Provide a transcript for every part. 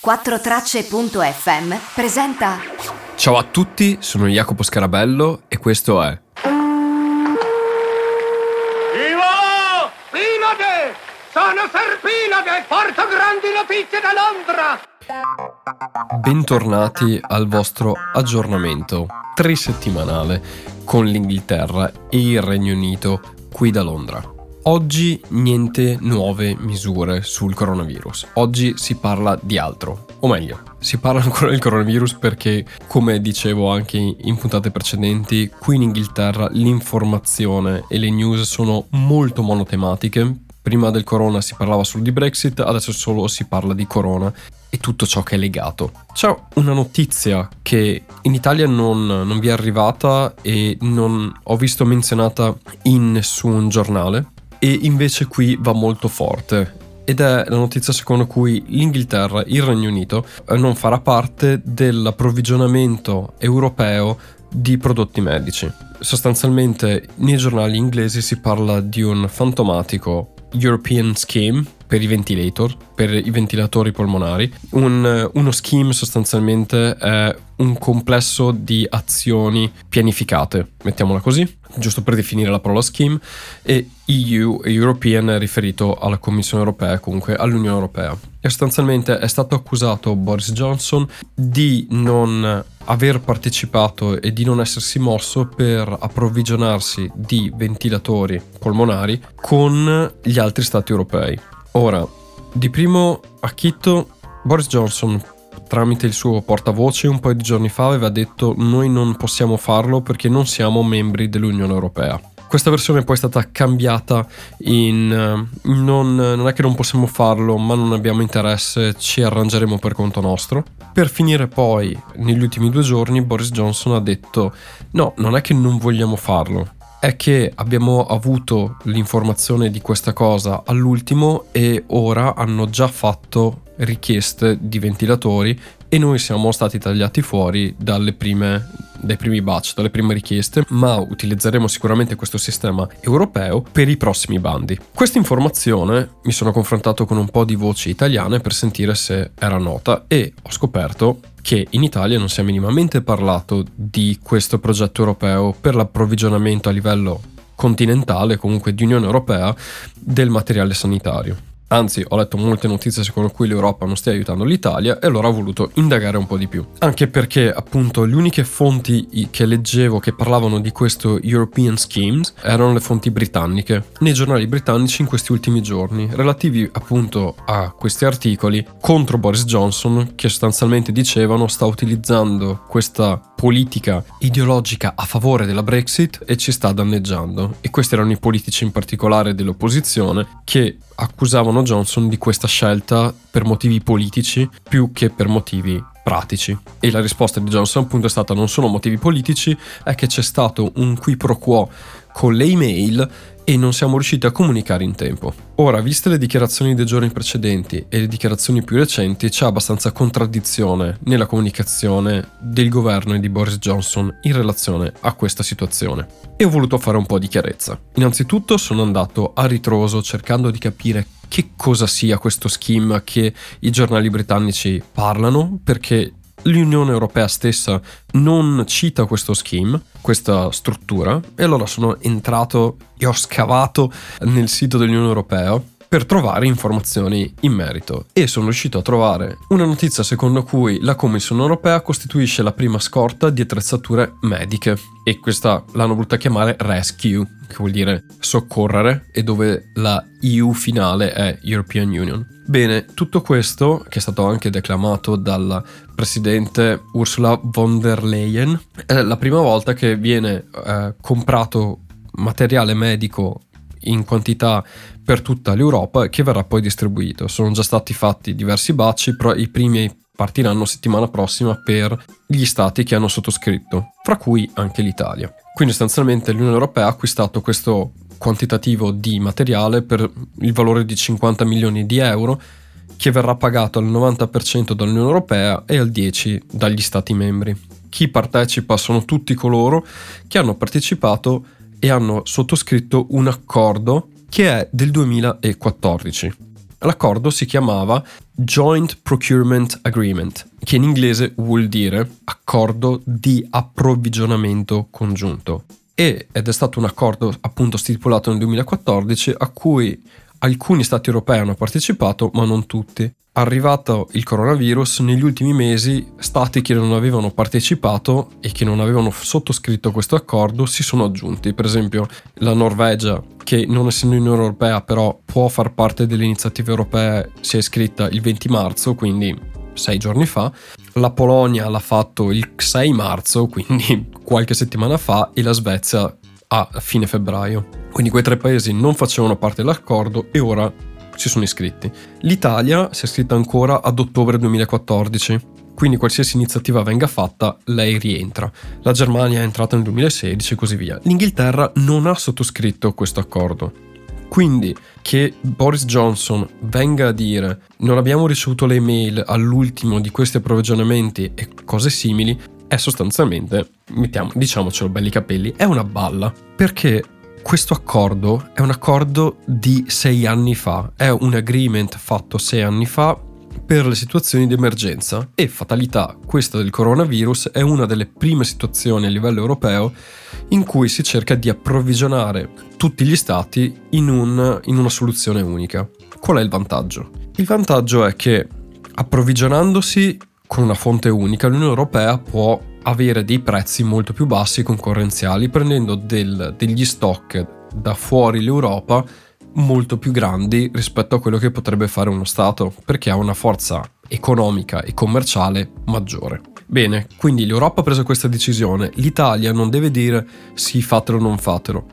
4tracce.fm presenta. Ciao a tutti, sono Jacopo Scarabello e questo è Pilade! Sono Sir Pilade, porto grandi notizie da Londra! Bentornati al vostro aggiornamento trisettimanale con l'Inghilterra e il Regno Unito qui da Londra. Oggi niente nuove misure sul coronavirus, oggi si parla di altro, o meglio, si parla ancora del coronavirus perché, come dicevo anche in puntate precedenti, qui in Inghilterra l'informazione e le news sono molto monotematiche. Prima del corona si parlava solo di Brexit, adesso solo si parla di corona e tutto ciò che è legato. C'è una notizia che in Italia non vi è arrivata e non ho visto menzionata in nessun giornale, e invece qui va molto forte, ed è la notizia secondo cui l'Inghilterra, il Regno Unito, non farà parte dell'approvvigionamento europeo di prodotti medici. Sostanzialmente nei giornali inglesi si parla di un fantomatico European Scheme per i ventilator, per i ventilatori polmonari. Uno scheme sostanzialmente è un complesso di azioni pianificate, mettiamola così, giusto per definire la parola scheme, e EU, European, è riferito alla Commissione Europea, comunque all'Unione Europea. E sostanzialmente è stato accusato Boris Johnson di non aver partecipato e di non essersi mosso per approvvigionarsi di ventilatori polmonari con gli altri stati europei. Ora, di primo acchito, Boris Johnson, tramite il suo portavoce, un paio di giorni fa aveva detto: noi non possiamo farlo perché non siamo membri dell'Unione Europea. Questa versione poi è stata cambiata in non è che non possiamo farlo, ma non abbiamo interesse, ci arrangeremo per conto nostro. Per finire poi, negli ultimi 2 giorni, Boris Johnson ha detto: no, non è che non vogliamo farlo, è che abbiamo avuto l'informazione di questa cosa all'ultimo e ora hanno già fatto richieste di ventilatori e noi siamo stati tagliati fuori dai primi batch, dalle prime richieste, ma utilizzeremo sicuramente questo sistema europeo per i prossimi bandi. Questa informazione mi sono confrontato con un po' di voci italiane per sentire se era nota e ho scoperto che in Italia non si è minimamente parlato di questo progetto europeo per l'approvvigionamento a livello continentale, comunque di Unione Europea, del materiale sanitario. Anzi, ho letto molte notizie secondo cui l'Europa non stia aiutando l'Italia e allora ho voluto indagare un po' di più. Anche perché, appunto, le uniche fonti che leggevo che parlavano di questo European Schemes erano le fonti britanniche, nei giornali britannici in questi ultimi giorni, relativi appunto a questi articoli contro Boris Johnson, che sostanzialmente dicevano: sta utilizzando questa politica ideologica a favore della Brexit e ci sta danneggiando. E questi erano i politici in particolare dell'opposizione che accusavano Johnson di questa scelta per motivi politici più che per motivi pratici. E la risposta di Johnson appunto è stata: non sono motivi politici, è che c'è stato un qui pro quo con le email e non siamo riusciti a comunicare in tempo. Ora, viste le dichiarazioni dei giorni precedenti e le dichiarazioni più recenti, c'è abbastanza contraddizione nella comunicazione del governo e di Boris Johnson in relazione a questa situazione. E ho voluto fare un po' di chiarezza. Innanzitutto sono andato a ritroso cercando di capire che cosa sia questo scheme che i giornali britannici parlano, perché l'Unione Europea stessa non cita questo scheme, questa struttura, e allora sono entrato e ho scavato nel sito dell'Unione Europea per trovare informazioni in merito, e sono riuscito a trovare una notizia secondo cui la Commissione Europea costituisce la prima scorta di attrezzature mediche, e questa l'hanno voluta chiamare RESCUE, che vuol dire soccorrere, e dove la EU finale è European Union. Bene, tutto questo, che è stato anche declamato dalla presidente Ursula von der Leyen, è la prima volta che viene comprato materiale medico in quantità per tutta l'Europa, che verrà poi distribuito. Sono già stati fatti diversi baci, però i primi partiranno settimana prossima per gli stati che hanno sottoscritto, fra cui anche l'Italia. Quindi sostanzialmente l'Unione Europea ha acquistato questo quantitativo di materiale per il valore di 50 milioni di euro, che verrà pagato al 90% dall'Unione Europea e al 10% dagli stati membri. Chi partecipa sono tutti coloro che hanno partecipato e hanno sottoscritto un accordo che è del 2014. L'accordo si chiamava Joint Procurement Agreement, che in inglese vuol dire accordo di approvvigionamento congiunto. Ed è stato un accordo appunto stipulato nel 2014 a cui alcuni stati europei hanno partecipato, ma non tutti. Arrivato il coronavirus, negli ultimi mesi stati che non avevano partecipato e che non avevano sottoscritto questo accordo si sono aggiunti. Per esempio la Norvegia, che non essendo Unione Europea però può far parte delle iniziative europee, si è iscritta il 20 marzo, quindi 6 giorni fa. La Polonia l'ha fatto il 6 marzo, quindi qualche settimana fa, e la Svezia a fine febbraio. Quindi quei 3 paesi non facevano parte dell'accordo e ora si sono iscritti. L'Italia si è iscritta ancora ad ottobre 2014, quindi qualsiasi iniziativa venga fatta lei rientra. La Germania è entrata nel 2016 e così via. L'Inghilterra non ha sottoscritto questo accordo, quindi che Boris Johnson venga a dire non abbiamo ricevuto le email all'ultimo di questi approvvigionamenti e cose simili è sostanzialmente, diciamocelo belli capelli, è una balla, perché questo accordo è un accordo di 6 anni fa, è un agreement fatto 6 anni fa per le situazioni di emergenza e fatalità, questa del coronavirus è una delle prime situazioni a livello europeo in cui si cerca di approvvigionare tutti gli stati in una soluzione unica. Qual è il vantaggio? Il vantaggio è che approvvigionandosi con una fonte unica l'Unione Europea può avere dei prezzi molto più bassi e concorrenziali, prendendo degli stock da fuori l'Europa molto più grandi rispetto a quello che potrebbe fare uno Stato, perché ha una forza economica e commerciale maggiore. Bene, quindi l'Europa ha preso questa decisione, l'Italia non deve dire sì, fatelo o non fatelo,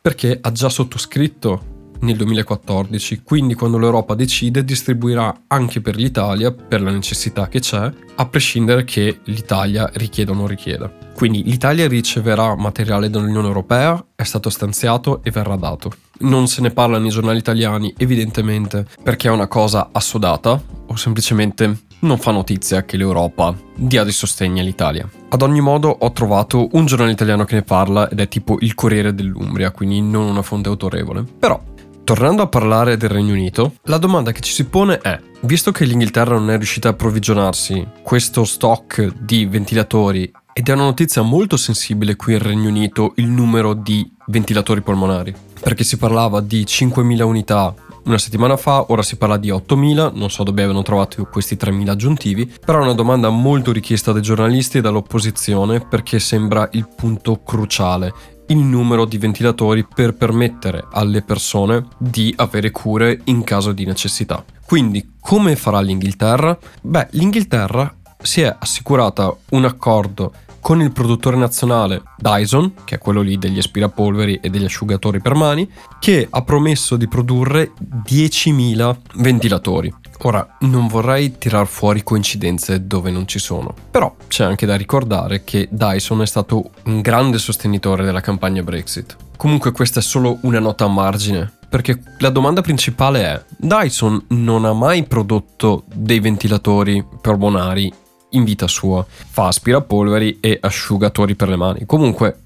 perché ha già sottoscritto nel 2014, quindi quando l'Europa decide distribuirà anche per l'Italia, per la necessità che c'è, a prescindere che l'Italia richieda o non richieda. Quindi l'Italia riceverà materiale dall'Unione Europea, è stato stanziato e verrà dato. Non se ne parla nei giornali italiani evidentemente perché è una cosa assodata o semplicemente non fa notizia che l'Europa dia dei sostegni all'Italia. Ad ogni modo ho trovato un giornale italiano che ne parla ed è tipo il Corriere dell'Umbria, quindi non una fonte autorevole. Però tornando a parlare del Regno Unito, la domanda che ci si pone è, visto che l'Inghilterra non è riuscita a approvvigionarsi questo stock di ventilatori, ed è una notizia molto sensibile qui in Regno Unito il numero di ventilatori polmonari, perché si parlava di 5.000 unità una settimana fa, ora si parla di 8.000, non so dove avevano trovato questi 3.000 aggiuntivi, però è una domanda molto richiesta dai giornalisti e dall'opposizione perché sembra il punto cruciale. Il numero di ventilatori per permettere alle persone di avere cure in caso di necessità. Quindi come farà l'Inghilterra? Beh, l'Inghilterra si è assicurata un accordo con il produttore nazionale Dyson, che è quello lì degli aspirapolveri e degli asciugatori per mani, che ha promesso di produrre 10.000 ventilatori. Ora, non vorrei tirar fuori coincidenze dove non ci sono, però c'è anche da ricordare che Dyson è stato un grande sostenitore della campagna Brexit. Comunque questa è solo una nota a margine, perché la domanda principale è: Dyson non ha mai prodotto dei ventilatori polmonari in vita sua, fa aspirapolveri e asciugatori per le mani, comunque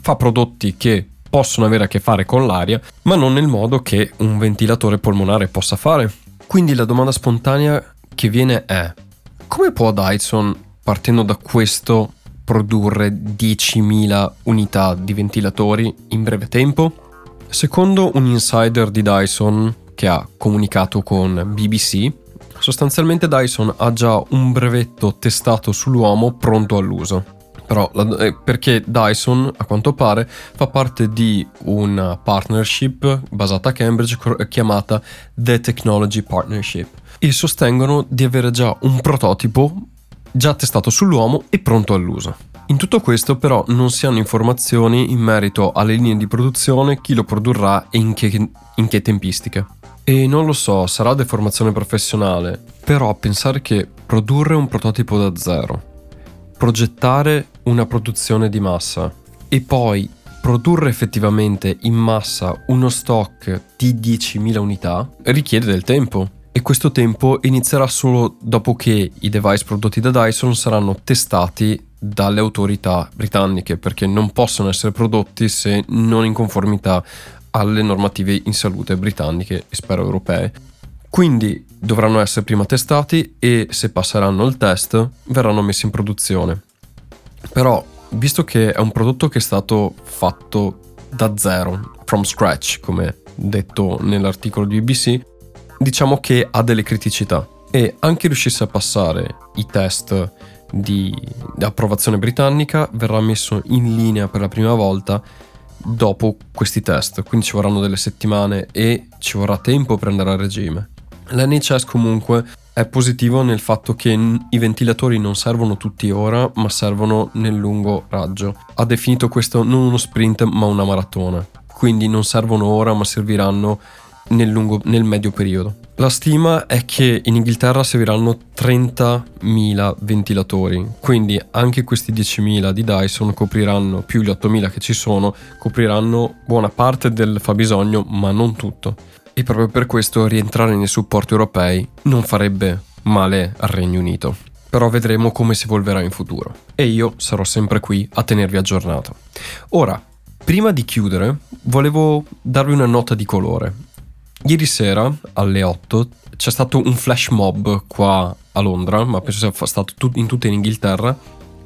fa prodotti che possono avere a che fare con l'aria, ma non nel modo che un ventilatore polmonare possa fare. Quindi la domanda spontanea che viene è: come può Dyson, partendo da questo, produrre 10.000 unità di ventilatori in breve tempo? Secondo un insider di Dyson che ha comunicato con BBC, sostanzialmente Dyson ha già un brevetto testato sull'uomo pronto all'uso, però perché Dyson a quanto pare fa parte di una partnership basata a Cambridge chiamata The Technology Partnership e sostengono di avere già un prototipo già testato sull'uomo e pronto all'uso. In tutto questo però non si hanno informazioni in merito alle linee di produzione, chi lo produrrà e in che tempistiche. E non lo so, sarà deformazione professionale, però pensare che produrre un prototipo da zero, progettare una produzione di massa e poi produrre effettivamente in massa uno stock di 10.000 unità richiede del tempo. E questo tempo inizierà solo dopo che i device prodotti da Dyson saranno testati dalle autorità britanniche, perché non possono essere prodotti se non in conformità alle normative in salute britanniche e spero europee. Quindi dovranno essere prima testati e, se passeranno il test, verranno messi in produzione. Però, visto che è un prodotto che è stato fatto da zero, from scratch, come detto nell'articolo di BBC, diciamo che ha delle criticità, e anche riuscisse a passare i test di approvazione britannica, verrà messo in linea per la prima volta dopo questi test, quindi ci vorranno delle settimane e ci vorrà tempo per andare a regime. L'NHS comunque è positivo nel fatto che i ventilatori non servono tutti ora, ma servono nel lungo raggio. Ha definito questo non uno sprint ma una maratona, quindi non servono ora ma serviranno nel medio periodo. La stima è che in Inghilterra serviranno 30.000 ventilatori, quindi anche questi 10.000 di Dyson copriranno, più gli 8.000 che ci sono, copriranno buona parte del fabbisogno, ma non tutto. E proprio per questo rientrare nei supporti europei non farebbe male al Regno Unito. Però vedremo come si evolverà in futuro. E io sarò sempre qui a tenervi aggiornato. Ora, prima di chiudere, volevo darvi una nota di colore. Ieri sera alle 8 c'è stato un flash mob qua a Londra, ma penso sia stato in tutta Inghilterra,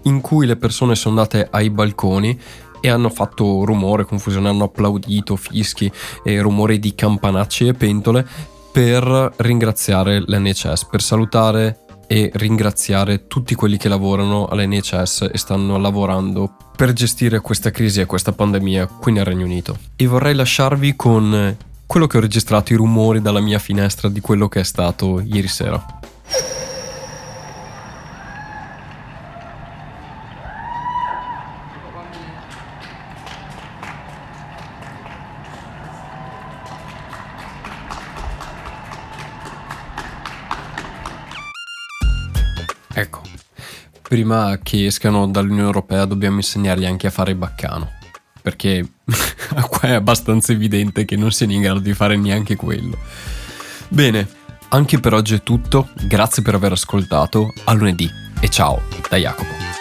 in cui le persone sono andate ai balconi e hanno fatto rumore, confusione, hanno applaudito, fischi e rumore di campanacci e pentole per ringraziare l'NHS, per salutare e ringraziare tutti quelli che lavorano all'NHS e stanno lavorando per gestire questa crisi e questa pandemia qui nel Regno Unito. E vorrei lasciarvi con quello che ho registrato, i rumori dalla mia finestra di quello che è stato ieri sera. Ecco, prima che escano dall'Unione Europea dobbiamo insegnargli anche a fare baccano, perché qua è abbastanza evidente che non siano in grado di fare neanche quello. Bene, anche per oggi è tutto, grazie per aver ascoltato, a lunedì e ciao da Jacopo.